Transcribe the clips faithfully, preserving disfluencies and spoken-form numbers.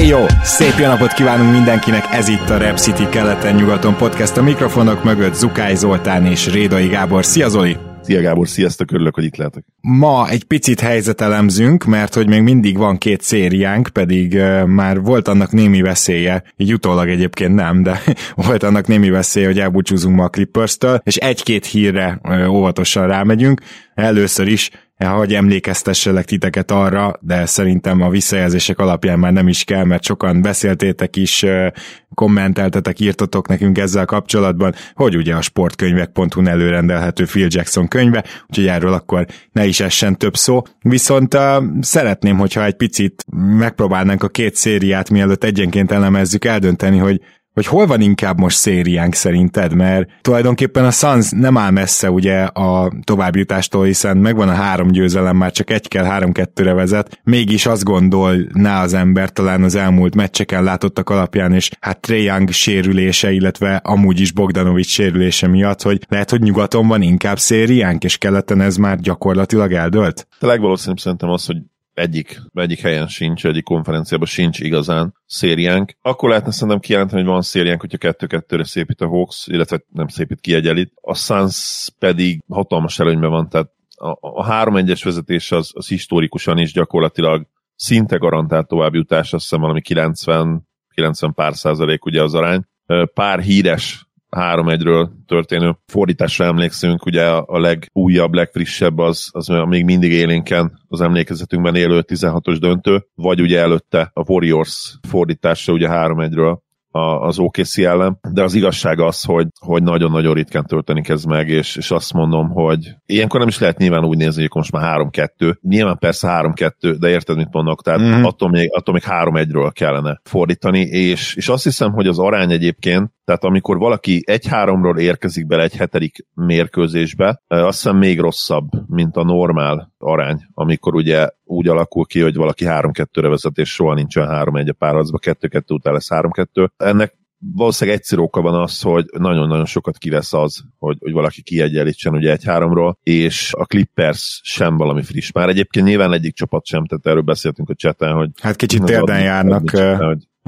Éjjó! Szép jó napot kívánunk mindenkinek, ez itt a Rep City Keleten-nyugaton podcast, a mikrofonok mögött Zukály Zoltán és Rédai Gábor. Szia Zoli! Szia Gábor, sziasztok, örülök, hogy itt lehetek. Ma egy picit helyzetelemzünk, mert hogy még mindig van két szériánk, pedig uh, már volt annak némi veszélye, így utólag egyébként nem, de volt annak némi veszélye, hogy elbúcsúzunk ma a Clipperstől, és egy-két hírre uh, óvatosan rámegyünk. Először is, hogy emlékeztesselek titeket arra, de szerintem a visszajelzések alapján már nem is kell, mert sokan beszéltétek is, kommenteltetek, írtatok nekünk ezzel kapcsolatban, hogy ugye a sportkönyvek pont hu-n előrendelhető Phil Jackson könyve, úgyhogy erről akkor ne is essen több szó. Viszont uh, szeretném, hogyha egy picit megpróbálnánk a két szériát, mielőtt egyenként elemezzük, eldönteni, hogy hogy hol van inkább most szériánk szerinted, mert tulajdonképpen a Suns nem áll messze ugye a továbbjutástól, hiszen megvan a három győzelem, már csak egy kell, három-kettőre vezet, mégis azt gondolná az ember talán az elmúlt meccseken látottak alapján, és hát Trae Young sérülése, illetve amúgy is Bogdanovic sérülése miatt, hogy lehet, hogy nyugaton van inkább szériánk, és keleten ez már gyakorlatilag eldölt? De legvalószínűbb szerintem az, hogy Egyik, egyik helyen sincs, egyik konferenciában sincs igazán szériánk. Akkor lehetne szerintem kijelenteni, hogy van szériánk, hogyha kettő-kettőre szépít a Hawks, illetve nem szépít, kiegyenlít. A Suns pedig hatalmas előnyben van, tehát a, a három egyes vezetés az, az historikusan is gyakorlatilag szinte garantált továbbjutás, azt hiszem valami kilencven, kilencven pár százalék ugye az arány. Pár híres három egyről történő fordításra emlékszünk, ugye a legújabb, legfrissebb az, az még mindig élénken az emlékezetünkben élő tizenhatos döntő, vagy ugye előtte a Warriors fordítása ugye három egyről az o ká cé ellen, de az igazság az, hogy, hogy nagyon-nagyon ritkán történik ez meg, és, és azt mondom, hogy ilyenkor nem is lehet nyilván úgy nézni, hogy most már három kettő, nyilván persze három kettő, de érted, mit mondok, tehát mm-hmm. attól, még, attól még három egyről kellene fordítani, és, és azt hiszem, hogy az arány egyébként, tehát amikor valaki egy-háromról érkezik bele egy hetedik mérkőzésbe, azt hiszem még rosszabb, mint a normál arány, amikor ugye úgy alakul ki, hogy valaki három kettőre vezet, és soha nincs olyan három egy a párharcba, kettő kettő után lesz három kettő. Ennek valószínűleg egyszerű oka van az, hogy nagyon-nagyon sokat kivesz az, hogy, hogy valaki kiegyenlítsen ugye egy-háromról, és a Clippers sem valami friss. Már egyébként nyilván egyik csapat sem, tehát erről beszéltünk a chaten, hogy... Hát kicsit térden járnak...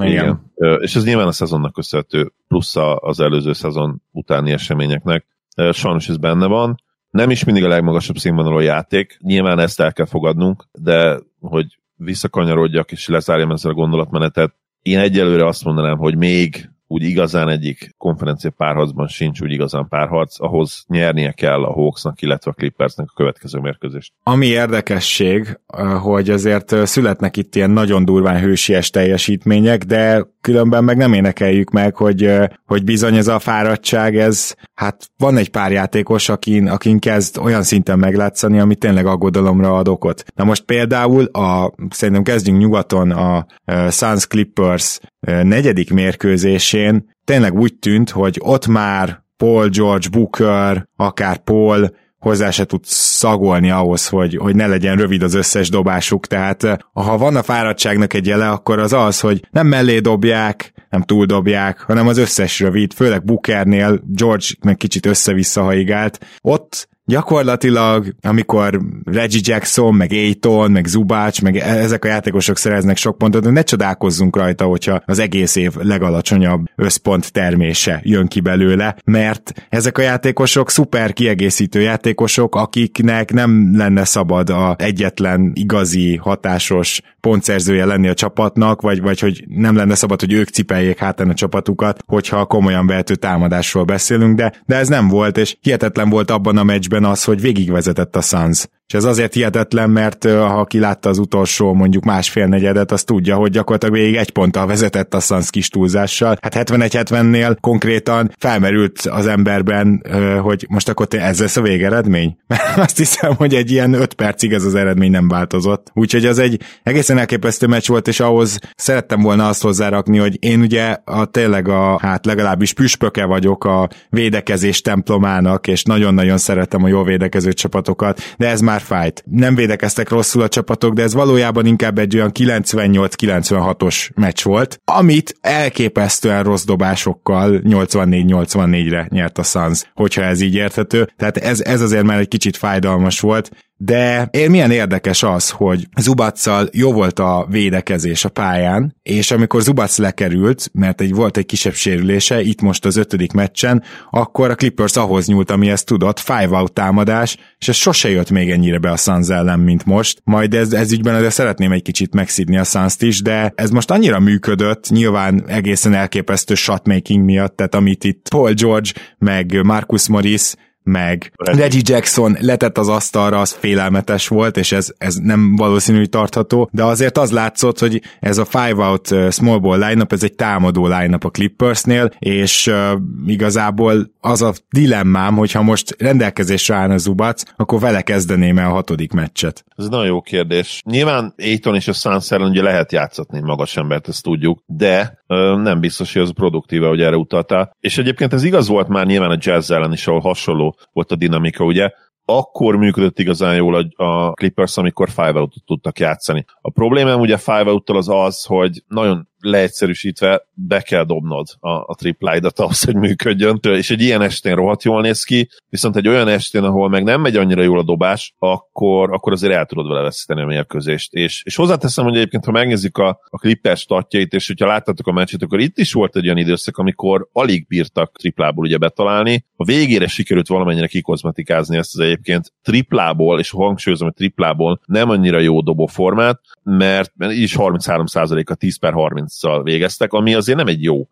Igen. Igen. És ez nyilván a szezonnak köszönhető, plusz az előző szezon utáni eseményeknek. Sajnos ez benne van. Nem is mindig a legmagasabb színvonalú játék, nyilván ezt el kell fogadnunk, de hogy visszakanyarodjak és lezárjam ezzel a gondolatmenetet, én egyelőre azt mondanám, hogy még úgy igazán egyik konferencia párharcban sincs úgy igazán párharc, ahhoz nyernie kell a Hawksnak, illetve a Clippersnek a következő mérkőzést. Ami érdekesség, hogy azért születnek itt ilyen nagyon durván hősies teljesítmények, de különben meg nem énekeljük meg, hogy, hogy bizony ez a fáradtság, ez hát van egy pár játékos, akin, akin kezd olyan szinten meglátszani, ami tényleg aggodalomra ad okot. Na most például a, szerintem kezdjünk nyugaton, a Suns Clippers negyedik mérkőzésén tényleg úgy tűnt, hogy ott már Paul George, Booker, akár Paul hozzá se tud szagolni ahhoz, hogy, hogy ne legyen rövid az összes dobásuk, tehát ha van a fáradtságnak egy jele, akkor az az, hogy nem mellé dobják, nem túl dobják, hanem az összes rövid, főleg Bookernél, George meg kicsit össze-vissza haigált. Ott gyakorlatilag, amikor Reggie Jackson, meg Ayton, meg Zubac, meg ezek a játékosok szereznek sok pontot, ne csodálkozzunk rajta, hogyha az egész év legalacsonyabb összpont termése jön ki belőle, mert ezek a játékosok szuper kiegészítő játékosok, akiknek nem lenne szabad a egyetlen igazi hatásos pontszerzője lenni a csapatnak, vagy, vagy hogy nem lenne szabad, hogy ők cipeljék hátán a csapatukat, hogyha komolyan vehető támadásról beszélünk, de, de ez nem volt, és hihetetlen volt abban a meccsben az, hogy végigvezetett a Suns. És ez azért hihetetlen, mert ha kilátta az utolsó mondjuk másfél negyedet, az tudja, hogy gyakorlatilag végig egy ponttal vezetett a Suns kis túlzással. Hát hetvenegy hetvennél konkrétan felmerült az emberben, hogy most akkor ez lesz a végeredmény? Mert azt hiszem, hogy egy ilyen öt percig ez az eredmény nem változott. Úgyhogy az egy egészen elképesztő meccs volt, és ahhoz szerettem volna azt hozzárakni, hogy én ugye a, tényleg a, hát legalábbis püspöke vagyok a védekezés templomának, és nagyon-nagyon szeretem a jól védekező csapatokat, de ez már fájt. Nem védekeztek rosszul a csapatok, de ez valójában inkább egy olyan kilencvennyolc kilencvenhatos meccs volt, amit elképesztően rossz dobásokkal nyolcvannégy nyolcvannégyre nyert a Suns, hogyha ez így érthető. Tehát ez, ez azért már egy kicsit fájdalmas volt, de milyen érdekes az, hogy Zubac-szal jó volt a védekezés a pályán, és amikor Zubac lekerült, mert egy, volt egy kisebb sérülése, itt most az ötödik meccsen, akkor a Clippers ahhoz nyúlt, amihez tudott, five-out támadás, és ez sose jött még ennyire be a Suns ellen, mint most. Majd ez, ez ügyben azért szeretném egy kicsit megszidni a Sunst is, de ez most annyira működött, nyilván egészen elképesztő shotmaking miatt, tehát amit itt Paul George, meg Marcus Morris, meg Reggie Jackson letett az asztalra, az félelmetes volt, és ez, ez nem valószínű tartható, de azért az látszott, hogy ez a five-out small ball line-up, ez egy támadó line-up a Clippersnél, és uh, igazából az a dilemmám, hogyha most rendelkezésre állna Zubac, akkor vele kezdeném el a hatodik meccset. Ez nagyon jó kérdés. Nyilván Ayton és a Suns ellen ugye lehet játszatni magas embert, ezt tudjuk, de uh, nem biztos, hogy az produktíve, hogy erre utaltál. És egyébként ez igaz volt már nyilván a Jazz ellen is, ahol hasonló volt a dinamika, ugye? Akkor működött igazán jól a Clippers, amikor five-out-ot tudtak játszani. A problémám ugye five-out-tal az az, hogy nagyon leegyszerűsítve be kell dobnod a, a tripláidat ahhoz, hogy működjön, és egy ilyen estén rohadt jól néz ki, viszont egy olyan estén, ahol meg nem megy annyira jól a dobás, akkor, akkor azért el tudod vele veszíteni a mérkőzést. És, és hozzáteszem, hogy egyébként, ha megnézik a, a Clippers statjait, és hogyha láttátok a meccset, akkor itt is volt egy olyan időszak, amikor alig bírtak triplából ugye betalálni, a végére sikerült valamennyire kikozmetikázni ezt az egyébként triplából, és hangsúlyozom, hogy triplából nem annyira jó dobóformát, mert így is harminchárom százaléka tíz per harminc végeztek, ami azért nem egy jó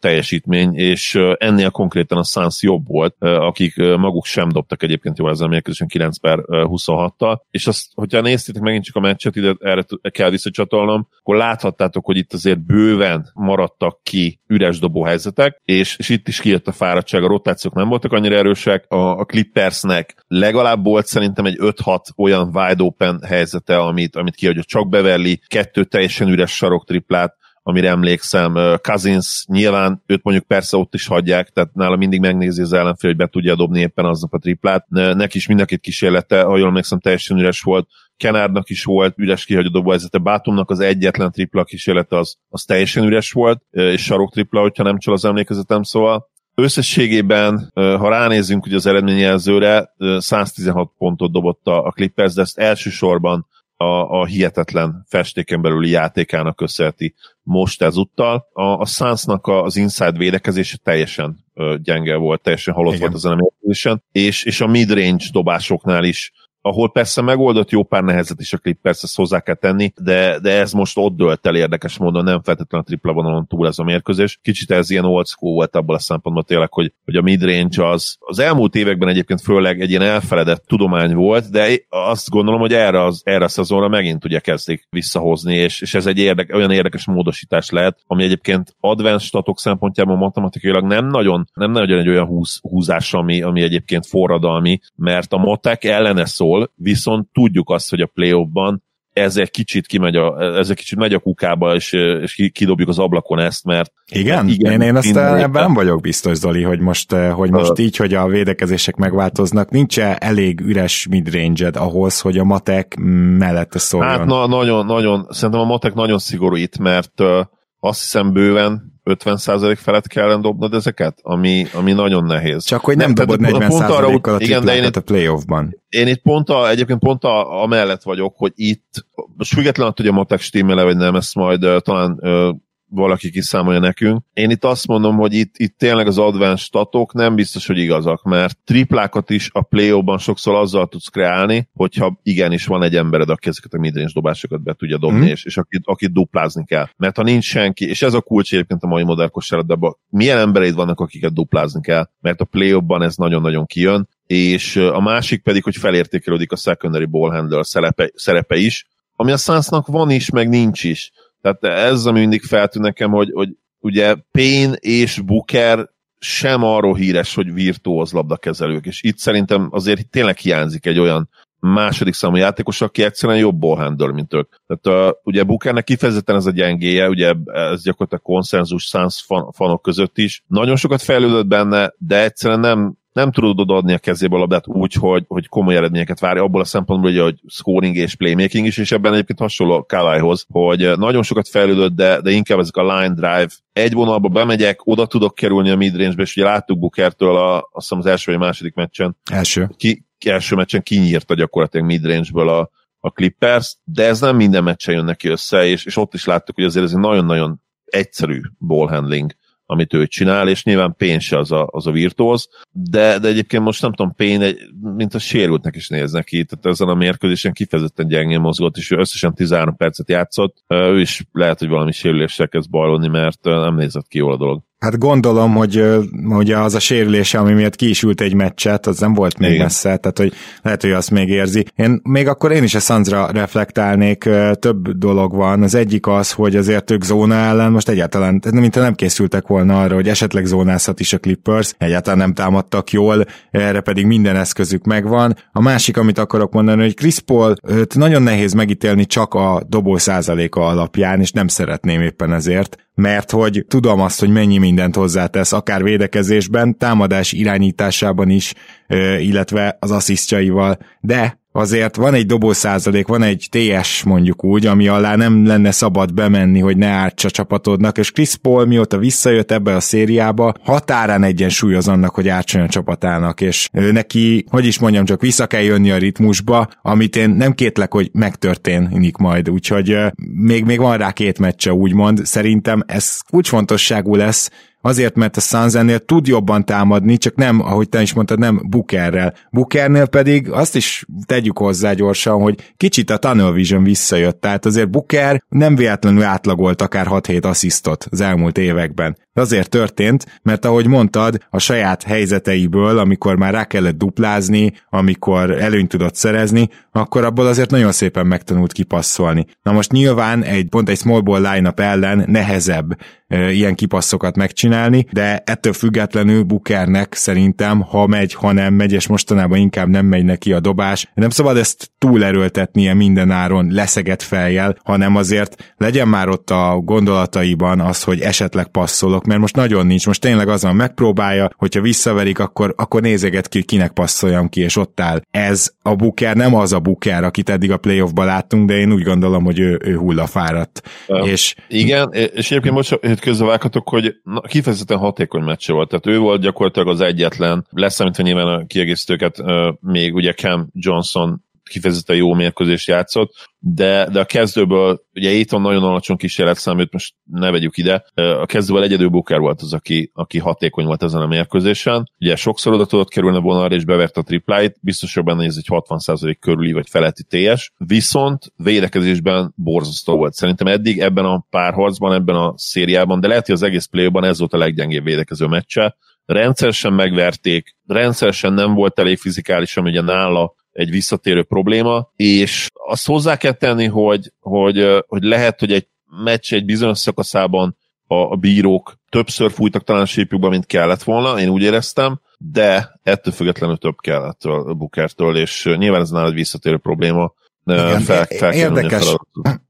teljesítmény, és ennél konkrétan a Suns jobb volt, akik maguk sem dobtak egyébként jól ezzel a mérkőzésen kilenc per huszonhattal, és azt, hogyha néztétek megint csak a meccset, ide erre kell visszacsatolnom, akkor láthattátok, hogy itt azért bőven maradtak ki üres dobóhelyzetek, és, és itt is kijött a fáradtság, a rotációk nem voltak annyira erősek, a, a Clippersnek legalább volt szerintem egy öt-hat olyan wide open helyzete, amit, amit kihagyott csak Beverly, kettő teljesen üres saroktriplát, amire emlékszem, Cousins nyilván, őt mondjuk persze ott is hagyják, tehát nála mindig megnézi az ellenfél, hogy be tudja dobni éppen aznap a triplát. Neki is mind a két kísérlete, ha jól emlékszem, teljesen üres volt. Kenardnak is volt üres kihagyó dobóhelyzete, Batumnak az egyetlen tripla kísérlete az, az teljesen üres volt, és sarok tripla, hogyha nem csal az emlékezetem, szóval. Összességében, ha ránézzünk ugye az eredményjelzőre, száztizenhat pontot dobott a Clippers, de ezt elsősorban A, a hihetetlen festéken belüli játékának köszönheti most ezúttal. A, a Sunsnak az inside védekezése teljesen gyenge volt, teljesen halott Igen. volt az eleményen, és, és a midrange dobásoknál is, ahol persze megoldott jó pár nehezet is a Clippers, ezt hozzá kell tenni, de, de ez most ott dölt el érdekes módon, nem feltétlenül a tripla vonalon túl ez a mérkőzés. Kicsit ez ilyen old school volt abból a szempontból tényleg, hogy, hogy a midrange az az elmúlt években egyébként főleg egy ilyen elfeledett tudomány volt, de azt gondolom, hogy erre, az, erre a szezonra megint ugye kezdik visszahozni, és, és ez egy érdek, olyan érdekes módosítás lehet, ami egyébként advanced statok szempontjából matematikailag nem nagyon, nem nagyon egy olyan húz, húzás, ami, ami egyébként forradalmi, mert a matek ellene szól, viszont tudjuk azt, hogy a play-offban ez egy kicsit kimegy a, ez egy kicsit megy a kukába, és, és kidobjuk az ablakon ezt, mert... Igen? igen én, én azt ebben nem vagyok biztos, Zoli, hogy most, hogy most uh. így, hogy a védekezések megváltoznak, nincs elég üres midrange-ed ahhoz, hogy a matek mellette szóljon? Hát na, nagyon, nagyon, szerintem a matek nagyon szigorú itt, mert uh, azt hiszem bőven ötven százalék felett kellene dobnod ezeket, ami, ami nagyon nehéz. Csak hogy nem, nem dobod negyven százalékkal a triplákat a playoffban. Én itt pont a, egyébként pont a, a mellett vagyok, hogy itt, most függetlenül, hogy a matek stimmel-e vagy nem, ezt majd uh, talán uh, valaki kiszámolja nekünk. Én itt azt mondom, hogy itt, itt tényleg az advanced statok nem biztos, hogy igazak, mert triplákat is a play-offban sokszor azzal tudsz kreálni, hogyha igenis van egy embered, aki ezeket a midrange dobásokat be tudja dobni, mm. és, és akit, akit duplázni kell. Mert ha nincs senki, és ez a kulcs egyébként a mai modern kosárlabdában, milyen embereid vannak, akiket duplázni kell, mert a play-offban ez nagyon-nagyon kijön, és a másik pedig, hogy felértékelődik a secondary ball handler szerepe, szerepe is, ami a Sunsnak van is, meg nincs is. Tehát ez, ami mindig feltűn nekem, hogy, hogy ugye Payne és Booker sem arról híres, hogy virtuóz labdakezelők, és itt szerintem azért tényleg hiányzik egy olyan második számú játékos, aki egyszerűen jobb ball handler, mint ők. Tehát uh, ugye Bookernek kifejezetten ez a gyengéje, ugye ez gyakorlatilag konszenzus Suns fan, fanok között is. Nagyon sokat fejlődött benne, de egyszerűen nem, nem tudod adni a kezébe a labdát úgy, hogy, hogy komoly eredményeket várja, abból a szempontból, hogy, hogy scoring és playmaking is, és ebben egyébként hasonló Kawhihoz, hogy nagyon sokat fejlődött, de, de inkább ezek a line drive, egy vonalba bemegyek, oda tudok kerülni a midrange-be, és ugye láttuk Bookertől a, azt hiszem az első vagy második meccsen. Első. Ki, első meccsen kinyírta gyakorlatilag midrange-ből a, a Clippers, de ez nem minden meccsen jön neki össze, és, és ott is láttuk, hogy azért ez egy nagyon-nagyon egyszerű ball handling, amit ő csinál, és nyilván Payne se az a, az a virtuóz, de, de egyébként most nem tudom, Payne egy, mint a sérültnek is néz neki, tehát ezen a mérkőzésen kifejezetten gyengén mozgott, és ő összesen tizenhárom percet játszott, ő is lehet, hogy valami sérüléssel kezd bajlódni, mert nem nézett ki jól a dolog. Hát gondolom, hogy, hogy az a sérülése, ami miatt ki is ült egy meccset, az nem volt még igen. messze, tehát hogy lehet, hogy azt még érzi. Én, még akkor én is a Sunsra reflektálnék, több dolog van. Az egyik az, hogy azért ők zóna ellen most egyáltalán, mintha nem készültek volna arra, hogy esetleg zónázhat is a Clippers, egyáltalán nem támadtak jól, erre pedig minden eszközük megvan. A másik, amit akarok mondani, hogy Chris Paul nagyon nehéz megítélni csak a dobó százaléka alapján, és nem szeretném éppen ezért, mert hogy tudom azt, hogy mennyi mindent hozzátesz, akár védekezésben, támadás irányításában is, illetve az asszisztjaival, de azért van egy dobószázalék, van egy té es mondjuk úgy, ami alá nem lenne szabad bemenni, hogy ne ártsa csapatodnak, és Chris Paul mióta visszajött ebbe a szériába, határán egyensúlyoz annak, hogy ártson a csapatának, és neki, hogy is mondjam, csak vissza kell jönni a ritmusba, amit én nem kétlek, hogy megtörténik majd, úgyhogy még, még van rá két meccse, úgymond, szerintem ez kulcsfontosságú lesz, azért, mert a Suns ennél tud jobban támadni, csak nem, ahogy te is mondtad, nem Bookerrel. Bookernél pedig azt is tegyük hozzá gyorsan, hogy kicsit a Tunnel Vision visszajött, tehát azért Booker nem véletlenül átlagolt akár hat-hét asszisztot az elmúlt években. Azért történt, mert ahogy mondtad, a saját helyzeteiből, amikor már rá kellett duplázni, amikor előnyt tudott szerezni, akkor abból azért nagyon szépen megtanult kipasszolni. Na most nyilván egy pont egy small ball line-up ellen nehezebb e, ilyen kipasszokat megcsinálni, de ettől függetlenül Bookernek szerintem, ha megy, ha nem megy, és mostanában inkább nem megy neki a dobás. Nem szabad ezt túlerőltetnie mindenáron leszegett fejjel, hanem azért legyen már ott a gondolataiban az, hogy esetleg passzolok, mert most nagyon nincs, most tényleg azon megpróbálja, hogyha visszaverik, akkor, akkor nézeget ki, kinek passzoljam ki, és ott áll. Ez a Booker nem az a Booker, akit eddig a playoffban láttunk, de én úgy gondolom, hogy ő, ő hullafáradt. Uh, és... Igen, és egyébként most itt közbevághatok, hogy kifejezetten hatékony meccse volt, tehát ő volt gyakorlatilag az egyetlen, leszámítva nyilván a kiegészítőket, még ugye Cam Johnson kifejezetten jó mérkőzést játszott, de, de a kezdőből, ugye Ayton nagyon alacsony kísérletszámot, most ne vegyük ide, a kezdőből egyedül Booker volt az, aki, aki hatékony volt ezen a mérkőzésen, ugye sokszor oda tudott kerülni a vonalra, és bevert a tripláit, biztos jobb benne, hogy ez egy hatvan százalék körüli, vagy feletti té es, viszont védekezésben borzasztó volt. Szerintem eddig ebben a párharcban, ebben a szériában, de lehet, hogy az egész play-ban ez volt a leggyengébb védekező meccse, rendszeresen megverték, rendszeresen nem volt elég fizikális, ami ugye nála egy visszatérő probléma, és azt hozzá kell tenni, hogy, hogy, hogy lehet, hogy egy meccs egy bizonyos szakaszában a, a bírók többször fújtak talán a sípjukba, mint kellett volna, én úgy éreztem, de ettől függetlenül több kellett a Bookertől, és nyilván ez nála egy visszatérő probléma. Igen, fel, fel érdekes,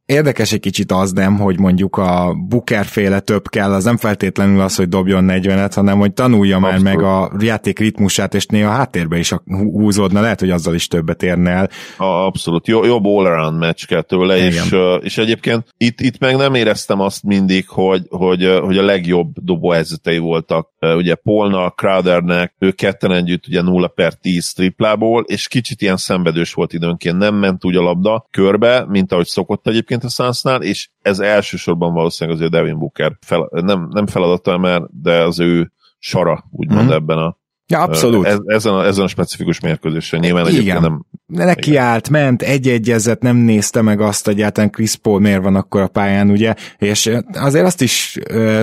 érdekes egy kicsit az nem, hogy mondjuk a Booker-féle több kell, az nem feltétlenül az, hogy dobjon negyvenet, hanem hogy tanulja már Abszolút. Meg a játék ritmusát, és néha háttérbe is húzódna, lehet, hogy azzal is többet érne el. Abszolút, jobb all-around meccs kell tőle, és, és egyébként itt, itt meg nem éreztem azt mindig, hogy, hogy, hogy a legjobb dobóhelyzetei voltak, ugye Paulnak, Crowdernek, ők ketten együtt ugye nulla per tíz triplából, és kicsit ilyen szenvedős volt időnként, nem ment úgy a labda körbe, mint ahogy szokott egyébként a Sunsnál, és ez elsősorban valószínűleg az ő Devin Booker fel, nem, nem feladata, mert de az ő sara, úgymond mm-hmm. ebben a ja, abszolút. E- ezen, a, ezen a specifikus mérkőzésen nyilván egyébként nem... Neki állt, ment, egy-egyezett, nem nézte meg azt egyáltalán Chris Paul miért van akkor a pályán, ugye, és azért azt is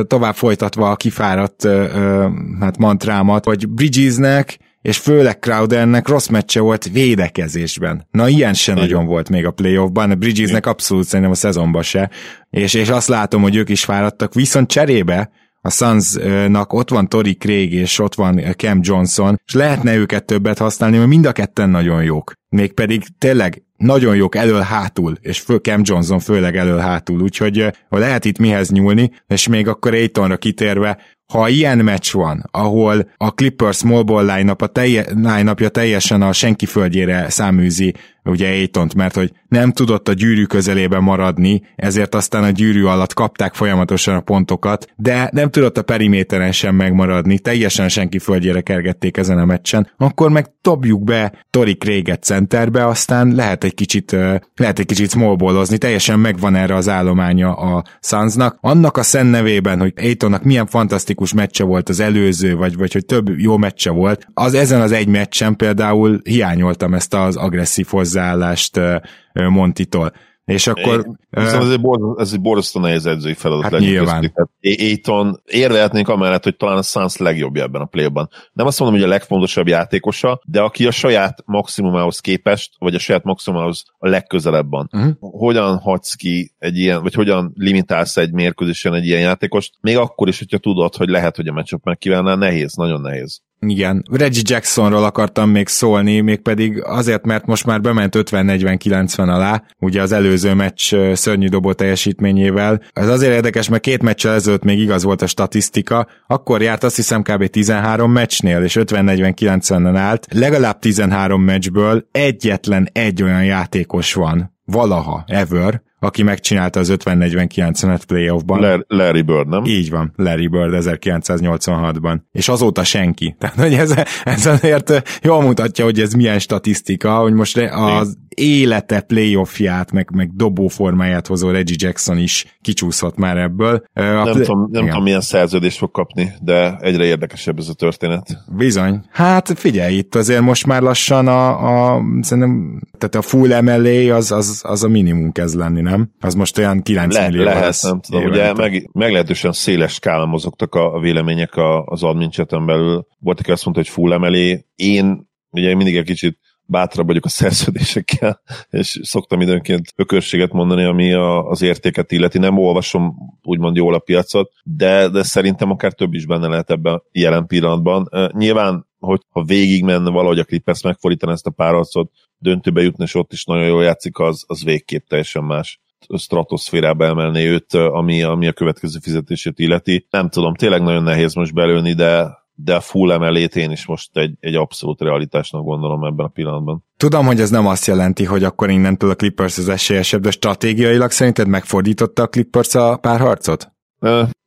tovább folytatva a kifáradt hát mantrámat, hogy Bridgesnek és főleg Crowdernek rossz meccse volt védekezésben. Na, ilyen se nagyon volt még a playoffban, a Bridgesnek abszolút szerintem a szezonban se, és, és azt látom, hogy ők is fáradtak, viszont cserébe a Sunsnak ott van Torrey Craig, és ott van Cam Johnson, és lehetne őket többet használni, mert mind a ketten nagyon jók. Mégpedig tényleg nagyon jók elől-hátul, és föl, Cam Johnson főleg elől-hátul, úgyhogy lehet itt mihez nyúlni, és még akkor Aytonra kitérve, ha ilyen meccs van, ahol a Clippers small ball line-up, a telje, line-upja teljesen a senki földjére száműzi ugye Aytont, mert hogy nem tudott a gyűrű közelében maradni, ezért aztán a gyűrű alatt kapták folyamatosan a pontokat, de nem tudott a periméteren sem megmaradni, teljesen senki földjére kergették ezen a meccsen, akkor meg dobjuk be Torrey Craiget centerbe, aztán lehet egy kicsit, lehet egy kicsit small ballozni, teljesen megvan erre az állománya a Sunsnak. Annak a szent nevében, hogy Aytonnak milyen fantasztikus meccse volt az előző, vagy, vagy hogy több jó meccse volt, az ezen az egy meccsen például hiányoltam ezt az agresszív hozzáállást Montitól. És akkor... É, uh, ez egy borzasztó nehéz edzői feladat. Hát nyilván. Ayton érvelhetnénk amellett, hogy talán a Suns legjobbja ebben a play-ban. Nem azt mondom, hogy a legfontosabb játékosa, de aki a saját maximumához képest, vagy a saját maximumához a legközelebb van. Uh-huh. Hogyan hagysz ki egy ilyen, vagy hogyan limitálsz egy mérkőzésen egy ilyen játékost, még akkor is, hogyha tudod, hogy lehet, hogy a meccsop megkívánná, nehéz, nagyon nehéz. Igen, Reggie Jacksonról akartam még szólni, mégpedig azért, mert most már bement ötven negyven kilencven alá, ugye az előző meccs szörnyű dobó teljesítményével. Ez azért érdekes, mert két meccsel ezelőtt még igaz volt a statisztika, akkor járt azt hiszem kb. tizenhárom meccsnél, és ötven negyven kilencvenen állt, legalább tizenhárom meccsből egyetlen egy olyan játékos van, valaha, ever, aki megcsinálta az ötven negyven kilencvenet playoffban. Larry Bird, nem? Így van, Larry Bird ezerkilencszáznyolcvanhatban. És azóta senki. Tehát, hogy ez, ez azért jól mutatja, hogy ez milyen statisztika, hogy most az élete playoffját, meg, meg dobóformáját hozó Reggie Jackson is kicsúszhat már ebből. A nem play... tudom, nem tudom, milyen szerződést fog kapni, de egyre érdekesebb ez a történet. Bizony. Hát figyelj, itt azért most már lassan a, a szerintem, tehát a full em el á az, az, az a minimum kezd lenni, nem? Az most olyan kilenc millió. Lehet, nem tudom, ugye meg, meglehetősen széles skálán mozogtak a vélemények az admin chaten belül. Volt, aki azt mondta, hogy full em el á. Én ugye mindig egy kicsit bátrabb vagyok a szerződésekkel, és szoktam időnként ökörséget mondani, ami a, az értéket illeti. Nem olvasom úgymond jól a piacot, de, de szerintem akár több is benne lehet ebben jelen pillanatban. Nyilván, hogy ha végigmenne valahogy a Clippers megfordítani ezt a párharcot, döntőbe jutni, és ott is nagyon jól játszik, az, az végképp teljesen más stratoszférába emelné őt, ami, ami a következő fizetését illeti. Nem tudom, tényleg nagyon nehéz most belőni, de de a full emelét én is most egy, egy abszolút realitásnak gondolom ebben a pillanatban. Tudom, hogy ez nem azt jelenti, hogy akkor innentől a Clippers az esélyesebb, de stratégiailag szerinted megfordította a Clippers a párharcot?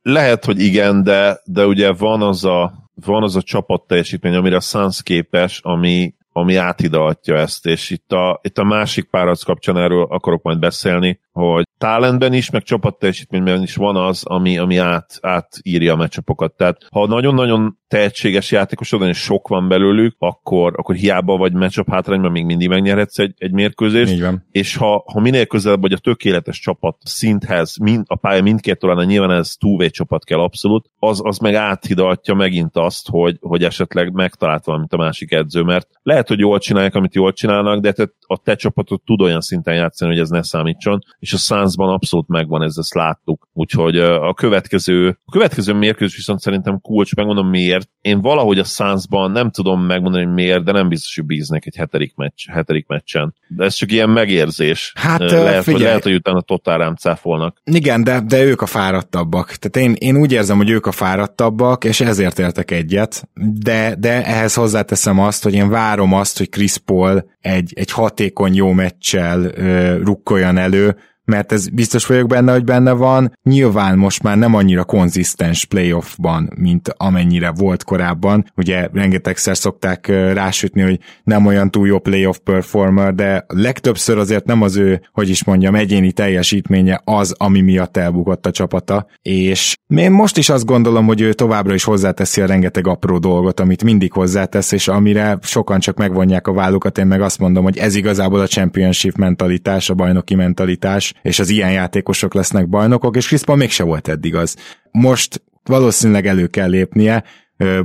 Lehet, hogy igen, de, de ugye van az a, van az a csapat teljesítmény, amire a Suns képes, ami, ami áthidalhatja ezt, és itt a, itt a másik párharc kapcsán erről akarok majd beszélni, hogy talentben is, meg csapatteljesítményben is van az, ami, ami át, átírja a meccsapokat. Tehát ha nagyon-nagyon tehetséges játékosod, és sok van belőlük, akkor, akkor hiába vagy meccsap hátrányban még mindig megnyerhetsz egy, egy mérkőzést, és ha, ha minél közelebb vagy a tökéletes csapat szinthez, mind, a pálya mindkét oldalán, nyilván ez two-way csapat kell abszolút, az, az meg áthidalhatja megint azt, hogy, hogy esetleg megtalált valamit a másik edző, mert lehet, hogy jól csinálják, amit jól csinálnak, de te, a te csapatot tud olyan szinten játszani, hogy ez ne számítson, és a Sunsban abszolút megvan, ez, ezt láttuk. Úgyhogy a következő, a következő mérkőzés viszont szerintem kulcs, megmondom miért. Én valahogy a Sunsban nem tudom megmondani, hogy miért, de nem biztos, hogy bíznék egy hetedik, meccs, hetedik meccsen. De ez csak ilyen megérzés. Hát, lehet, hogy, lehet, hogy utána totál rám cáfolnak. Igen, de, de ők a fáradtabbak. Tehát én, én úgy érzem, hogy ők a fáradtabbak, és ezért értek egyet. De, de ehhez hozzáteszem azt, hogy én várom azt, hogy Chris Paul egy, egy hatékony jó meccsel uh, rukkoljon elő, mert ez biztos vagyok benne, hogy benne van. Nyilván most már nem annyira konzisztens playoffban, mint amennyire volt korábban. Ugye rengetegszer szokták rásütni, hogy nem olyan túl jó playoff performer, de legtöbbször azért nem az ő, hogy is mondjam, egyéni teljesítménye az, ami miatt elbukott a csapata. És én most is azt gondolom, hogy ő továbbra is hozzáteszi a rengeteg apró dolgot, amit mindig hozzátesz, és amire sokan csak megvonják a vállukat, én meg azt mondom, hogy ez igazából a championship mentalitás, a bajnoki mentalitás, és az ilyen játékosok lesznek bajnokok, és Chris Paul mégse volt eddig az. Most valószínűleg elő kell lépnie,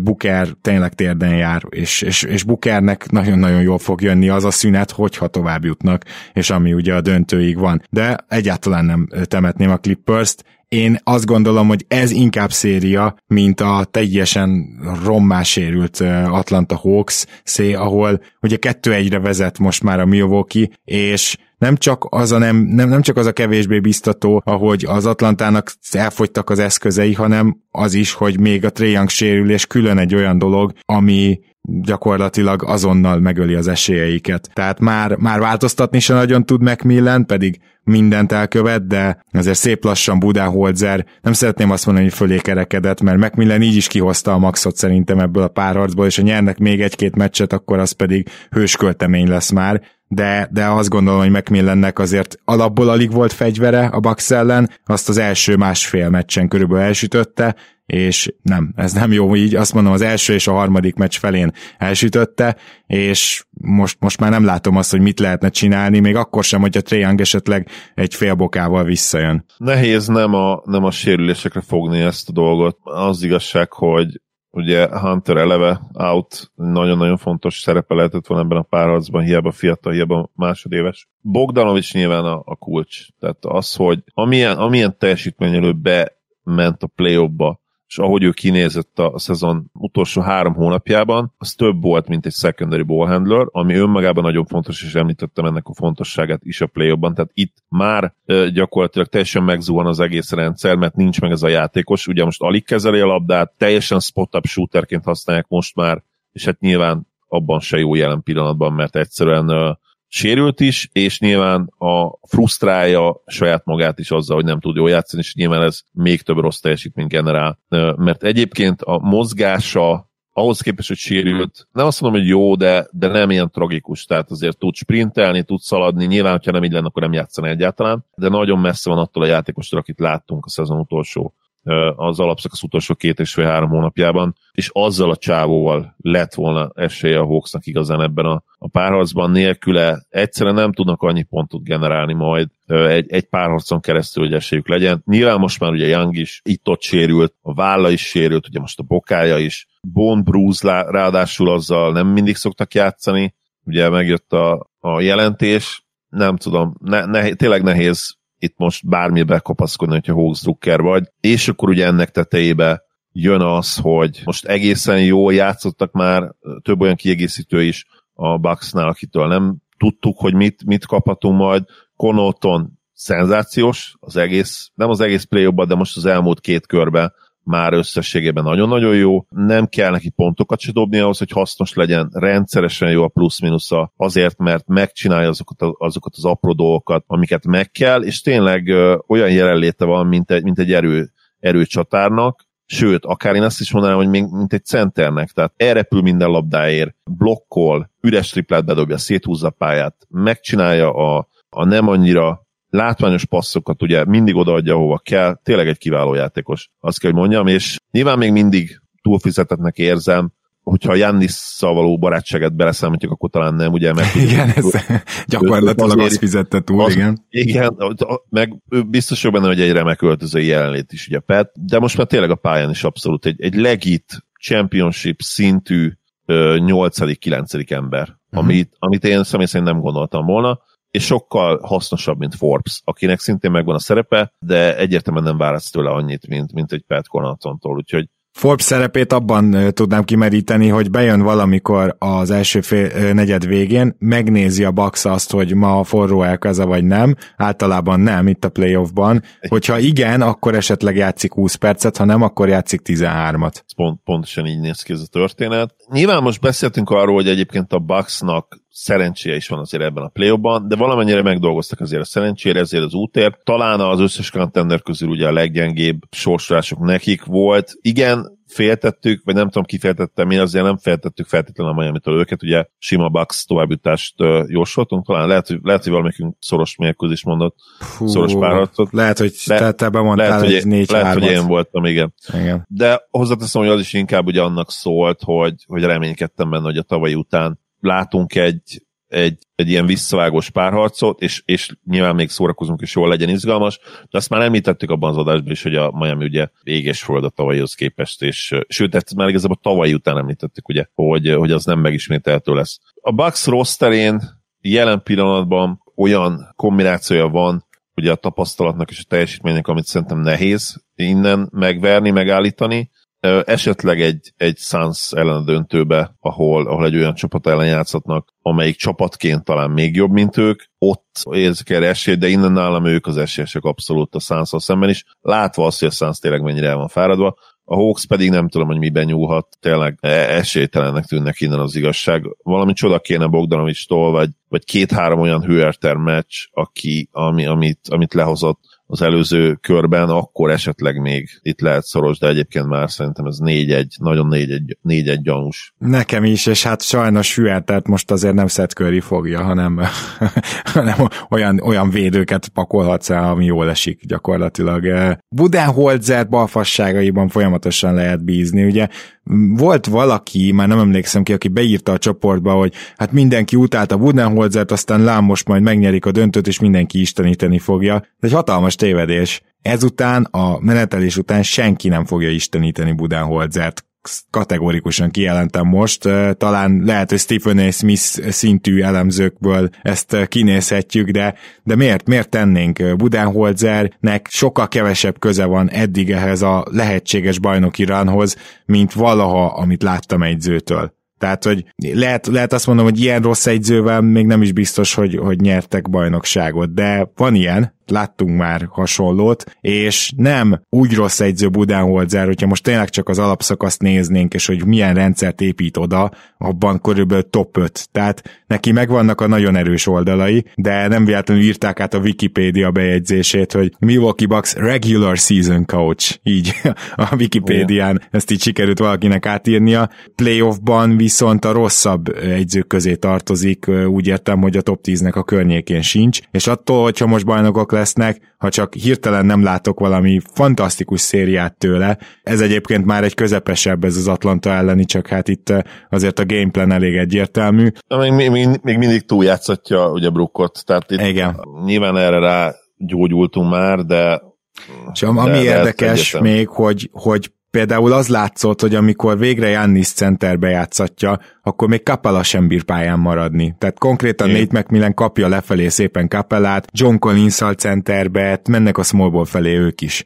Booker tényleg térden jár, és, és, és Bookernek nagyon-nagyon jól fog jönni az a szünet, hogyha tovább jutnak, és ami ugye a döntőig van. De egyáltalán nem temetném a Clippers-t. Én azt gondolom, hogy ez inkább széria, mint a teljesen rommá sérült Atlanta Hawks szé, ahol ugye kettő egyre vezet most már a Milwaukee, és nem csak az a, nem, nem, nem csak az a kevésbé biztató, ahogy az Atlantának elfogytak az eszközei, hanem az is, hogy még a Trae Young sérülés külön egy olyan dolog, ami gyakorlatilag azonnal megöli az esélyeiket. Tehát már, már változtatni se nagyon tud McMillan, pedig mindent elkövet, de azért szép lassan Budenholzer, nem szeretném azt mondani, hogy fölé kerekedett, mert McMillan így is kihozta a maxot szerintem ebből a párharcból, és ha nyernek még egy-két meccset, akkor az pedig hősköltemény lesz már. De, de azt gondolom, hogy McMillannek azért alapból alig volt fegyvere a Bucks ellen, azt az első másfél meccsen körülbelül elsütötte, és nem, ez nem jó, így azt mondom, az első és a harmadik meccs felén elsütötte, és most, most már nem látom azt, hogy mit lehetne csinálni, még akkor sem, hogyha Trae Young esetleg egy félbokával visszajön. Nehéz nem a, nem a sérülésekre fogni ezt a dolgot. Az igazság, hogy ugye Hunter eleve out, nagyon-nagyon fontos szerepe lehetett volna ebben a párharcban, hiába fiatal, hiába másodéves. Bogdanovic nyilván a, a kulcs. Tehát az, hogy amilyen, amilyen teljesítményelő bement a play-offba, és ahogy ő kinézett a szezon utolsó három hónapjában, az több volt, mint egy secondary ball handler, ami önmagában nagyon fontos, és említettem ennek a fontosságát is a play-offban, tehát itt már gyakorlatilag teljesen megzuhan az egész rendszer, mert nincs meg ez a játékos, ugye most alig kezeli a labdát, teljesen spot-up shooterként használják most már, és hát nyilván abban se jó jelen pillanatban, mert egyszerűen sérült is, és nyilván a frusztrálja saját magát is azzal, hogy nem tud jól játszani, és nyilván ez még több rossz teljesítményt generál. Mert egyébként a mozgása ahhoz képest, hogy sérült, nem azt mondom, hogy jó, de, de nem ilyen tragikus, tehát azért tud sprintelni, tud szaladni, nyilván, hogyha nem így lenne, akkor nem játszani egyáltalán, de nagyon messze van attól a játékostól, akit láttunk a szezon utolsó, az alapszakasz utolsó két és fél három hónapjában, és azzal a csávóval lett volna esélye a Hawksnak igazán ebben a, a párharcban, nélküle egyszerűen nem tudnak annyi pontot generálni majd egy, egy párharcon keresztül, hogy esélyük legyen. Nyilván most már ugye Young is itt-ott sérült, a válla is sérült, ugye most a bokája is, bone bruise, ráadásul azzal nem mindig szoktak játszani, ugye megjött a, a jelentés, nem tudom, ne, ne, tényleg nehéz itt most bármibe kapaszkodni, hogyha Hawks drukker vagy, és akkor ugye ennek tetejébe jön az, hogy most egészen jól játszottak már, több olyan kiegészítő is a Bucksnál, akitől nem tudtuk, hogy mit, mit kaphatunk majd. Connaughton szenzációs, az egész, nem az egész play-offban, de most az elmúlt két körben már összességében nagyon-nagyon jó. Nem kell neki pontokat se dobni ahhoz, hogy hasznos legyen. Rendszeresen jó a plusz-minusza azért, mert megcsinálja azokat, a, azokat az apró dolgokat, amiket meg kell, és tényleg ö, olyan jelenléte van, mint egy, mint egy erő, erőcsatárnak, sőt, akár én azt is mondanám, hogy még, mint egy centernek, tehát elrepül minden labdáért, blokkol, üres triplát bedobja, széthúzza pályát, megcsinálja a, a nem annyira látványos passzokat, ugye mindig odaadja, hova kell, tényleg egy kiváló játékos, azt kell, hogy mondjam, és nyilván még mindig túlfizetetnek érzem, hogyha a Giannisszal való barátságot beleszámítjuk, akkor talán nem, ugye? Mert igen, ő, ez ő, gyakorlatilag azt fizette túl, az, igen. Igen, meg biztos benne, hogy egy remek öltözői jelenlét is, ugye Pat, de most már tényleg a pályán is abszolút egy, egy legit championship szintű nyolcadik-kilencedik ember, mm-hmm. amit, amit én személy szerint nem gondoltam volna, és sokkal hasznosabb, mint Forbes, akinek szintén megvan a szerepe, de egyértelműen nem várhatsz tőle annyit, mint, mint egy Pat Connaughtontól, úgyhogy Forbes szerepét abban tudnám kimeríteni, hogy bejön valamikor az első fél, negyed végén, megnézi a Bucks azt, hogy ma a forró elkeze vagy nem, általában nem itt a playoffban, hogyha igen, akkor esetleg játszik húsz percet, ha nem, akkor játszik tizenhármat. Pont, pontosan így néz ki ez a történet. Nyilván most beszéltünk arról, hogy egyébként a Bucksnak szerencséje is van azért ebben a play-offban, de valamennyire megdolgoztak azért a szerencsére, ezért az útért. Talán az összes contender közül ugye a leggyengébb sorsolások nekik volt. Igen, féltettük, vagy nem tudom, ki féltettem, én azért nem féltettük feltétlenül a Miamitől őket, ugye sima Bucks továbbjutást jósoltunk, talán lehet, hogy, lehet, hogy valamelyikünk szoros mérkőzést mondott, Hú, szoros párharcot. Lehet, hogy Le, te bemondtál, lehet, hogy négy hármat. Lehet, hogy én voltam, igen. igen. De hozzáteszem, hogy az is inkább ugye annak szólt, hogy, hogy reménykedtem benne, hogy a tavalyi után látunk egy, egy, egy ilyen visszavágós párharcot, és, és nyilván még szórakozunk, és jól legyen izgalmas, de azt már említettük abban az adásban is, hogy a Miami ugye ég és föld a tavalyhoz képest, és sőt, ezt már igazából tavaly után említettük, ugye, hogy, hogy az nem megismételhető lesz. A Bucks rosterén jelen pillanatban olyan kombinációja van, ugye a tapasztalatnak és a teljesítménynek, amit szerintem nehéz innen megverni, megállítani, esetleg egy, egy Suns ellen döntőbe, ahol, ahol egy olyan csapat ellen játszhatnak, amelyik csapatként talán még jobb, mint ők, ott érzik erre esélyt, de innen nálam ők az esélyesek abszolút a Sunssal szemben is, látva azt, hogy a Suns tényleg mennyire el van fáradva, a Hawks pedig nem tudom, hogy miben nyúlhat, tényleg esélytelennek tűnnek innen az igazság. Valami csoda kéne Bogdanovictól, vagy, vagy két-három olyan hőerter meccs, aki, ami, amit, amit lehozott az előző körben, akkor esetleg még itt lehet szoros, de egyébként már szerintem ez négy-egy, nagyon négy-egy gyanús. Nekem is, és hát sajnos hülyen, tehát most azért nem Seth Curry fogja, hanem, hanem olyan, olyan védőket pakolhatsz el, ami jól esik gyakorlatilag. Budenholzer balfasságaiban folyamatosan lehet bízni, ugye volt valaki, már nem emlékszem ki, aki beírta a csoportba, hogy hát mindenki utálta Budenholzert, aztán lám most majd megnyerik a döntőt, és mindenki isteníteni fogja. Ez egy hatalmas tévedés. Ezután, a menetelés után senki nem fogja isteníteni Budenholzert. Kategorikusan kijelentem most. Talán lehet, hogy Stephen A Smith szintű elemzőkből ezt kinézhetjük, de, de miért? Miért tennénk? Budenholzernek sokkal kevesebb köze van eddig ehhez a lehetséges bajnoki runhoz, mint valaha, amit láttam egyzőtől. Tehát, hogy lehet, lehet azt mondom, hogy ilyen rossz egyzővel még nem is biztos, hogy, hogy nyertek bajnokságot, de van ilyen, láttunk már hasonlót, és nem úgy rossz egyző Budenholzer, hogyha most tényleg csak az alapszakaszt néznénk, és hogy milyen rendszert épít oda, abban körülbelül top öt. Tehát neki megvannak a nagyon erős oldalai, de nem véletlenül írták át a Wikipédia bejegyzését, hogy Milwaukee Bucks regular season coach. Így a Wikipédián ezt így sikerült valakinek átírnia. Playoffban viszont a rosszabb egyzők közé tartozik, úgy értem, hogy a top tíznek a környékén sincs, és attól, hogyha most bajnokok lesznek, ha csak hirtelen nem látok valami fantasztikus szériát tőle. Ez egyébként már egy közepesebb, ez az Atlanta elleni, csak hát itt azért a gameplan elég egyértelmű. Még, még, még mindig túljátszatja ugye Brookot, tehát itt igen. Nyilván erre rá gyógyultunk már, de... És ami de érdekes még, hogy, hogy például az látszott, hogy amikor végre Giannis centerbe játszatja, akkor még Capela sem bír pályán maradni. Tehát konkrétan é. Nate McMillan kapja lefelé szépen Capelát, John Collins-al centerbe, mennek a small ball felé ők is.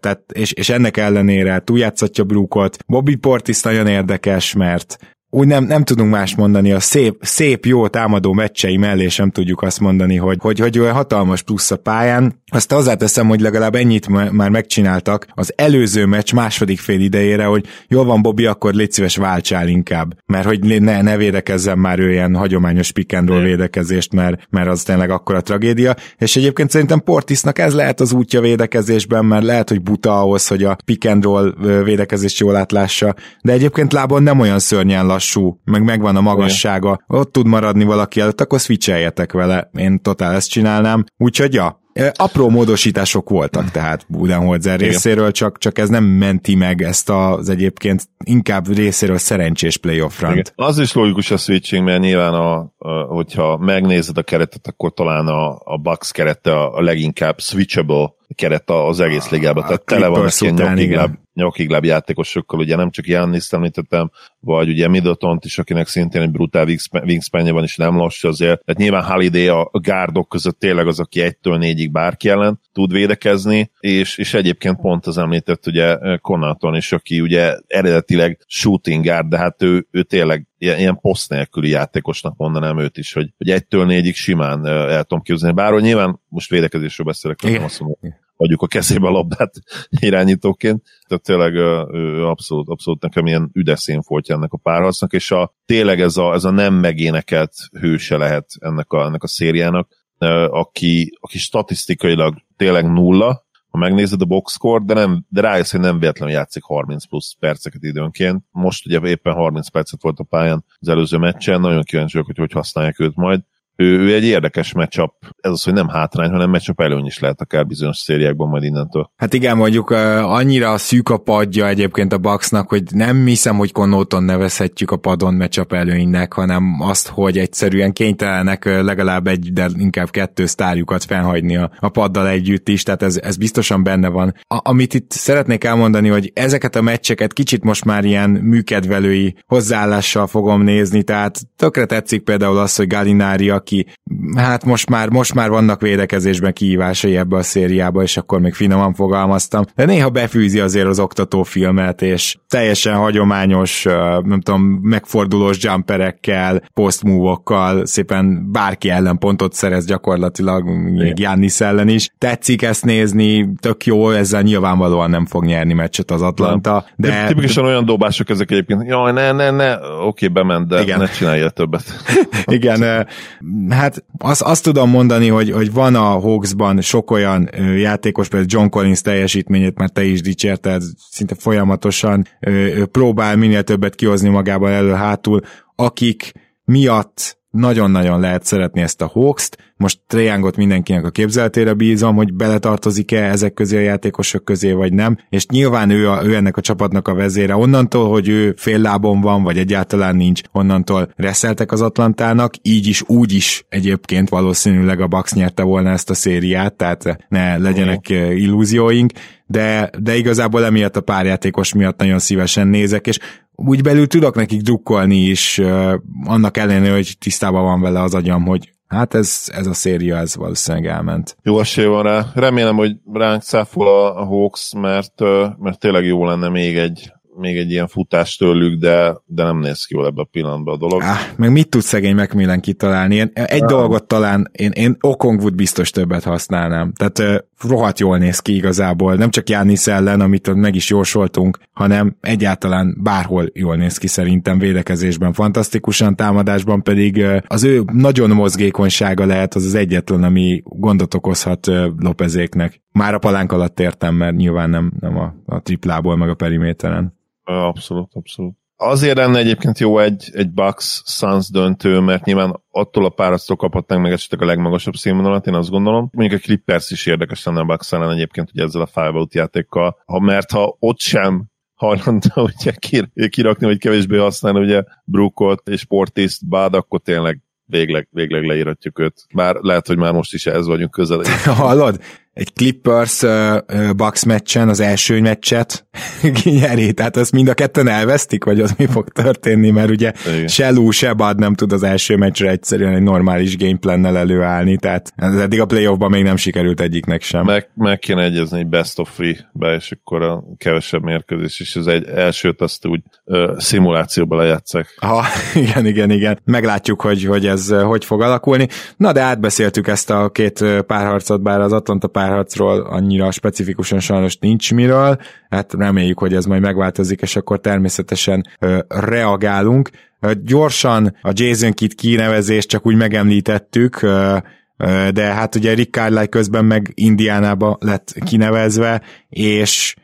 Tehát, és, és ennek ellenére túljátszatja Brookot. Bobby Portis nagyon érdekes, mert úgy nem, nem tudunk más mondani, a szép, szép jó támadó meccsei mellé sem tudjuk azt mondani, hogy, hogy, hogy olyan hatalmas plusz a pályán. Azt hozzáteszem, hogy legalább ennyit m- már megcsináltak az előző meccs második fél idejére, hogy jól van Bobby, akkor légy szíves, váltsál inkább, mert hogy ne, ne védekezzen már ő ilyen hagyományos pick and roll védekezést, mert, mert az tényleg akkora tragédia, és egyébként szerintem Portisnak ez lehet az útja védekezésben, mert lehet, hogy buta ahhoz, hogy a pick and roll védekezést jól átlássa, de egyébként lábon nem olyan szörnyen lassú. Meg megvan a magassága, olyan. Ott tud maradni valaki előtt, akkor switcheljetek vele, én totál ezt csinálnám, úgyhogy ja, apró módosítások voltak tehát Budenholzer részéről, csak, csak ez nem menti meg ezt az egyébként inkább részéről szerencsés playoff rant. Az is logikus a switching, mert nyilván a, a, hogyha megnézed a keretet, akkor talán a, a Bucks kerete a, a leginkább switchable keret az egész ligában, tehát tele van ilyen nyakigláb játékosokkal, ugye nem csak Giannis említettem, vagy ugye Middletont is, akinek szintén egy brutál wingspanje van, és nem lassú azért, tehát nyilván Holiday a gárdok között tényleg az, aki egytől négyig bárki ellen tud védekezni, és, és egyébként pont az említett ugye Connaughton is, aki ugye eredetileg shooting guard, de hát ő, ő tényleg ilyen, ilyen poszt nélküli játékosnak mondanám őt is, hogy, hogy egytől négyig simán el tudom képzelni, bárhogy nyilván most védekezésről beszélek, nem azt mondom, adjuk a kezébe a labdát irányítóként, tehát tényleg ő abszolút, abszolút nekem ilyen üdes színfoltja ennek a párharcnak, és a, tényleg ez a, ez a nem megénekelt hőse lehet ennek a, ennek a szériának, aki, aki statisztikailag tényleg nulla, ha megnézed a boxscore, de, nem, de rájössz, hogy nem véletlenül játszik harminc plusz perceket időnként. Most ugye éppen harminc percet volt a pályán az előző meccsen, nagyon kíváncsi vagyok, hogy hogy használják őt majd. ő, ő egy érdekes matchup. Ez az, hogy nem hátrány, hanem matchup előny is lehet akár bizonyos szériákban majd innentől. Hát igen, mondjuk annyira szűk a padja egyébként a Bucksnak, hogy nem hiszem, hogy Connaughton nevezhetjük a padon matchup előnynek, hanem azt, hogy egyszerűen kénytelenek legalább egy, de inkább kettő sztárjukat fennhagyni a, a paddal együtt is, tehát ez, ez biztosan benne van. A, amit itt szeretnék elmondani, hogy ezeket a meccseket kicsit most már ilyen műkedvelői hozzáállással fogom nézni, tehát tökre tetszik például az, hogy Gallinari, aki hát most már, most már vannak védekezésben kihívásai ebbe a szériába, és akkor még finoman fogalmaztam, de néha befűzi azért az oktatófilmet, és teljesen hagyományos, nem tudom, megfordulós jumperekkel, post-move-okkal szépen bárki ellen pontot szerez gyakorlatilag, még Giannis ellen is. Tetszik ezt nézni, tök jó, ezzel nyilvánvalóan nem fog nyerni meccset az Atlanta. De tipikusan olyan dobások ezek egyébként, jaj, ne, ne, ne, oké, bement, de igen, ne csinálja többet. Igen, hát azt, azt tudom mondani, hogy, hogy van a Hawksban sok olyan játékos, például John Collins teljesítményét már te is dicsérted, szinte folyamatosan próbál minél többet kihozni magában elő-hátul, akik miatt nagyon-nagyon lehet szeretni ezt a Hawks-t. Most Trae Youngot mindenkinek a képzeletére bízom, hogy beletartozik-e ezek közé a játékosok közé, vagy nem. És nyilván ő, a, ő ennek a csapatnak a vezére. Onnantól, hogy ő fél lábon van, vagy egyáltalán nincs, onnantól reszeltek az Atlantának, így is, úgy is egyébként valószínűleg a Bucks nyerte volna ezt a szériát, tehát ne legyenek illúzióink, de, de igazából emiatt a párjátékos miatt nagyon szívesen nézek, és úgy belül tudok nekik drukkolni is, annak ellenére, hogy tisztában van vele az agyam, hogy hát ez, ez a széria, ez valószínűleg elment. Jó esély van rá. Remélem, hogy ránk száfol a, a Hawks, mert, mert tényleg jó lenne még egy, még egy ilyen futás tőlük, de, de nem néz ki jól ebbe a pillanatban a dolog. Á, meg mit tud szegény McMillan kitalálni? Én egy Á. dolgot talán, én, én Okongwut biztos többet használnám. Tehát uh, rohadt jól néz ki igazából. Nem csak Giannis ellen, amit meg is jósoltunk, hanem egyáltalán bárhol jól néz ki szerintem védekezésben. Fantasztikusan, támadásban pedig uh, az ő nagyon mozgékonysága lehet az az egyetlen, ami gondot okozhat uh, Lopezéknek. Már a palánk alatt értem, mert nyilván nem, nem a, a triplából, meg a periméteren. Abszolút, abszolút. Azért lenne egyébként jó egy, egy Bucks-Suns döntő, mert nyilván attól a párasztól kaphatnánk meg esetleg a legmagasabb színvonalat, én azt gondolom. Mondjuk a Clippers is érdekes lenne a Bucks ellen egyébként ugye ezzel a five-out játékkal, ha, mert ha ott sem hajlandó ugye kirakni, vagy kevésbé használni ugye Brookot és Portiszt, bád, akkor tényleg végleg, végleg leíratjuk őt. Bár lehet, hogy már most is ez vagyunk közel. Hallod? Egy Clippers-Bucks uh, meccsen, az első meccset kinyeri, tehát ezt mind a ketten elvesztik, vagy az mi fog történni, mert ugye igen, se Lou, se Bud nem tud az első meccsre egyszerűen egy normális gameplannel előállni, tehát ez eddig a playoffban még nem sikerült egyiknek sem. Meg, meg kéne egyezni egy best of three-be, és akkor a kevesebb mérkőzés, és az egy elsőt azt úgy uh, szimulációba lejátszek. Ha, igen, igen, igen. Meglátjuk, hogy, hogy ez uh, hogy fog alakulni. Na, de átbeszéltük ezt a két párharcot, bár az Atlanta pár harcról annyira specifikusan sajnos nincs miről, hát reméljük, hogy ez majd megváltozik, és akkor természetesen ö, reagálunk. Ö, gyorsan a Jason Kidd kinevezést csak úgy megemlítettük, ö, ö, de hát ugye Rick Carlisle közben meg Indiánába lett kinevezve, és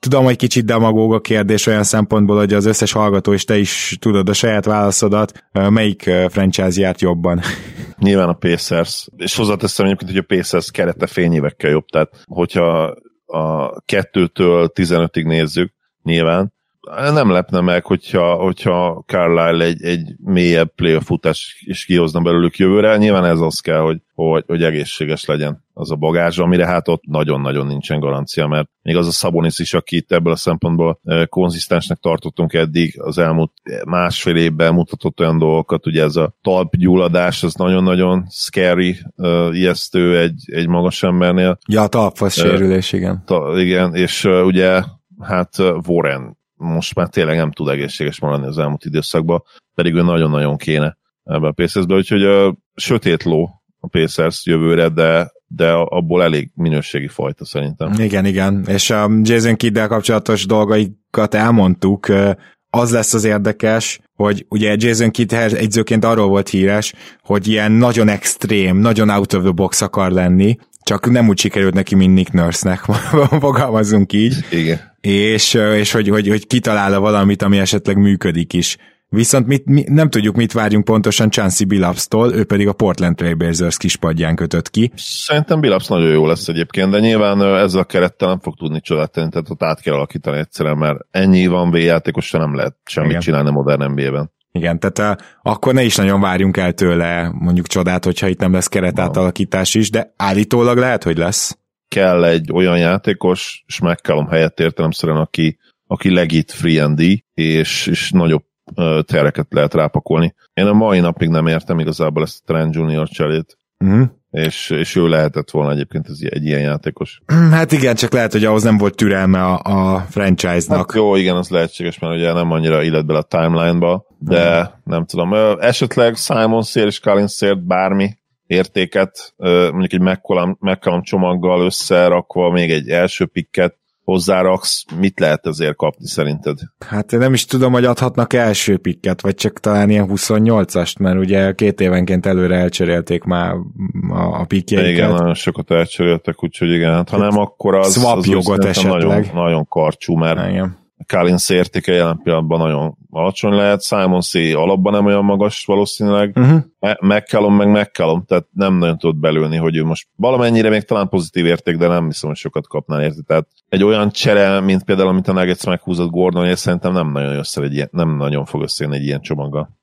tudom, hogy kicsit demagóg a kérdés olyan szempontból, hogy az összes hallgató és te is tudod a saját válaszodat, melyik franchise járt jobban? Nyilván a Pacers, és hozzáteszem egyébként, hogy a Pacers kerete fényévekkel jobb, tehát hogyha a kettőtől tizenötig nézzük, nyilván nem lepne meg, hogyha, hogyha Carlisle egy, egy mélyebb playoff futás is kihozna belőlük jövőre, nyilván ez az kell, hogy, hogy, hogy egészséges legyen az a bagázs, amire hát ott nagyon-nagyon nincsen garancia, mert még az a Szabonis is, akit ebből a szempontból konzisztensnek tartottunk eddig, az elmúlt másfél évben mutatott olyan dolgokat, ugye ez a talpgyulladás, az nagyon-nagyon scary, ijesztő egy, egy magas embernél. Ja, a talpfasz sérülés, igen. Ta, igen, és ugye hát Warren most már tényleg nem tud egészséges maradni az elmúlt időszakban, pedig ő nagyon-nagyon kéne ebben a Pacersben, úgyhogy a sötét ló a Pacers jövőre, de, de abból elég minőségi fajta szerintem. Igen, igen, és a Jason Kidd-del kapcsolatos dolgaikat elmondtuk, az lesz az érdekes, hogy ugye Jason Kidd egyzőként arról volt híres, hogy ilyen nagyon extrém, nagyon out of the box akar lenni, csak nem úgy sikerült neki, mint Nick Nurse-nek, fogalmazunk így. Igen. És, és hogy, hogy, hogy kitalálja valamit, ami esetleg működik is. Viszont mit, mi nem tudjuk, mit várjunk pontosan Chauncey Billups-tól, ő pedig a Portland Trailblazers kispadján kötött ki. Szerintem Billups nagyon jó lesz egyébként, de nyilván ezzel a kerettel nem fog tudni csodát tenni, tehát ott át kell alakítani egyszerűen, mert ennyi van V-játékosra, nem lehet semmit Igen. csinálni modern en bé á-ben. Igen, tehát akkor ne is nagyon várjunk el tőle mondjuk csodát, hogyha itt nem lesz keretátalakítás is, de állítólag lehet, hogy lesz. Kell egy olyan játékos, és McCallum helyett értelemszerűen, aki, aki legit free and D, és, és nagyobb uh, tereket lehet rápakolni. Én a mai napig nem értem igazából ezt a Trent Junior cselét, uh-huh. és, és ő lehetett volna egyébként ez egy ilyen játékos. Hát igen, csak lehet, hogy ahhoz nem volt türelme a, a franchise-nak. Hát jó, igen, az lehetséges, mert ugye nem annyira illet bele a timeline-ba, de uh-huh. nem tudom. Esetleg Simon Szél és Collins Szél bármi értéket, mondjuk egy McCallum, McCallum csomaggal összerakva, még egy első pikket hozzáraksz, mit lehet ezért kapni szerinted? Hát én nem is tudom, hogy adhatnak első pikket, vagy csak talán ilyen huszonnyolcast, mert ugye két évenként előre elcserélték már a, a pikjeiket. Igen, nagyon sokat elcseréltek, úgyhogy igen, hát ha nem, akkor az, az jogot esetleg. Nagyon, nagyon karcsú, mert igen. Collins értéke jelen pillanatban nagyon alacsony lehet, Simon C. alapban nem olyan magas valószínűleg, uh-huh. McCallum meg McCallum, tehát nem nagyon tudod belülni, hogy ő most valamennyire még talán pozitív érték, de nem hiszem, hogy sokat kapnál érte. Tehát egy olyan csere, mint például, amit a Nuggets meghúzott Gordon, és szerintem nem nagyon, össze, egy ilyen, nem nagyon fog összejönni egy ilyen csomaggal.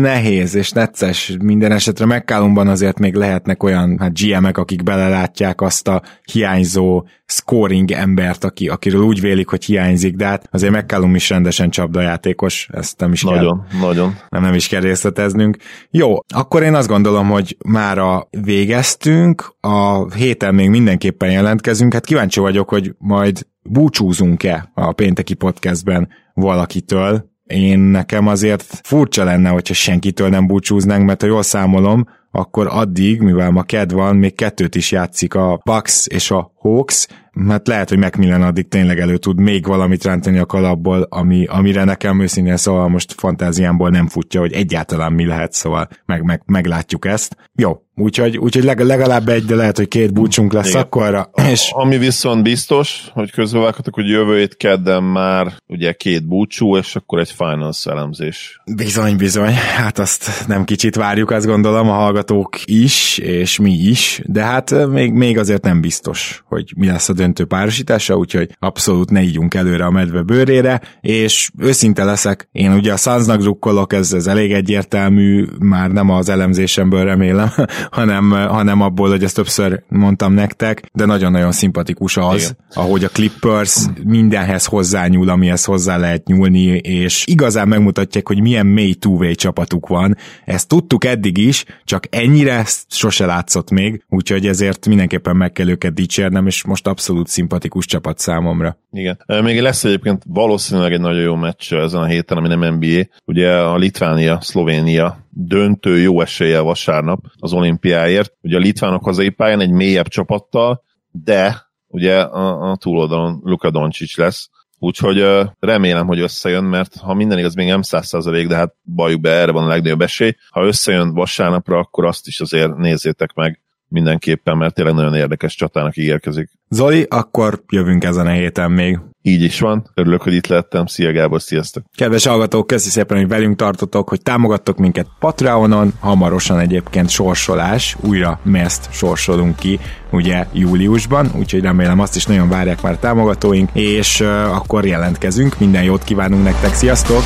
Nehéz és necces. Minden esetre McCallumban azért még lehetnek olyan hát gé em-ek, akik belelátják azt a hiányzó scoring embert, aki, akiről úgy vélik, hogy hiányzik, de hát azért McCallum is rendesen csapdajátékos, ezt nem is nagyon, kell, nagyon. Nem, nem is kell részleteznünk. Jó, akkor én azt gondolom, hogy mára végeztünk, a héten még mindenképpen jelentkezünk, hát kíváncsi vagyok, hogy majd búcsúzunk-e a pénteki podcastben valakitől. Én nekem azért furcsa lenne, hogyha senkitől nem búcsúznánk, mert ha jól számolom, akkor addig, mivel ma kedd van, még kettőt is játszik a Bucks és a Hawks, mert lehet, hogy McMillan addig tényleg elő tud még valamit rántani a kalapból, ami, amire nekem őszintén szóval most fantáziámból nem futja, hogy egyáltalán mi lehet, szóval meg, meg, meglátjuk ezt. Jó, úgyhogy, úgyhogy legalább egy, de lehet, hogy két búcsunk lesz Igen. akkorra. És... Ami viszont biztos, hogy közbevághatok, hogy jövő hét kedden már ugye két búcsú, és akkor egy finals elemzés. Bizony, bizony, hát azt nem kicsit várjuk, azt gondolom, a hallgatók is, és mi is, de hát még, még azért nem biztos, hogy mi lesz a döntő párosítása, úgyhogy abszolút ne ígyunk előre a medve bőrére, és őszinte leszek, én ugye a Sunsnak drukkolok, ez, ez elég egyértelmű, már nem az elemzésemből remélem, hanem, hanem abból, hogy ezt többször mondtam nektek, de nagyon-nagyon szimpatikus az, Igen. ahogy a Clippers mindenhez hozzányúl, amihez hozzá lehet nyúlni, és igazán megmutatják, hogy milyen mély two-way csapatuk van. Ezt tudtuk eddig is, csak ennyire sose látszott még, úgyhogy ezért mindenképpen meg kell őket dicsérnem, és most abszolút szimpatikus csapat számomra. Igen. Még lesz egyébként valószínűleg egy nagyon jó meccs ezen a héten, ami nem en bé á. Ugye a Litvánia, Szlovénia döntő jó eséllyel vasárnap az olimpiáért. Ugye a litvánok hazai pályán egy mélyebb csapattal, de ugye a, a túloldalon Luka Doncic lesz. Úgyhogy remélem, hogy összejön, mert ha minden igaz, még nem száz százalék, de hát bajjuk be, erre van a legnagyobb esély. Ha összejön vasárnapra, akkor azt is azért nézzétek meg mindenképpen, mert tényleg nagyon érdekes csatának ígérkezik. Zoli, akkor jövünk ezen a héten még. Így is van. Örülök, hogy itt lettem. Szia Gábor, sziasztok! Kedves hallgatók, köszi szépen, hogy velünk tartotok, hogy támogattok minket Patreonon. Hamarosan egyébként sorsolás. Újra meszt sorsolunk ki, ugye júliusban, úgyhogy remélem azt is nagyon várják már támogatóink, és uh, akkor jelentkezünk. Minden jót kívánunk nektek. Sziasztok!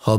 Ha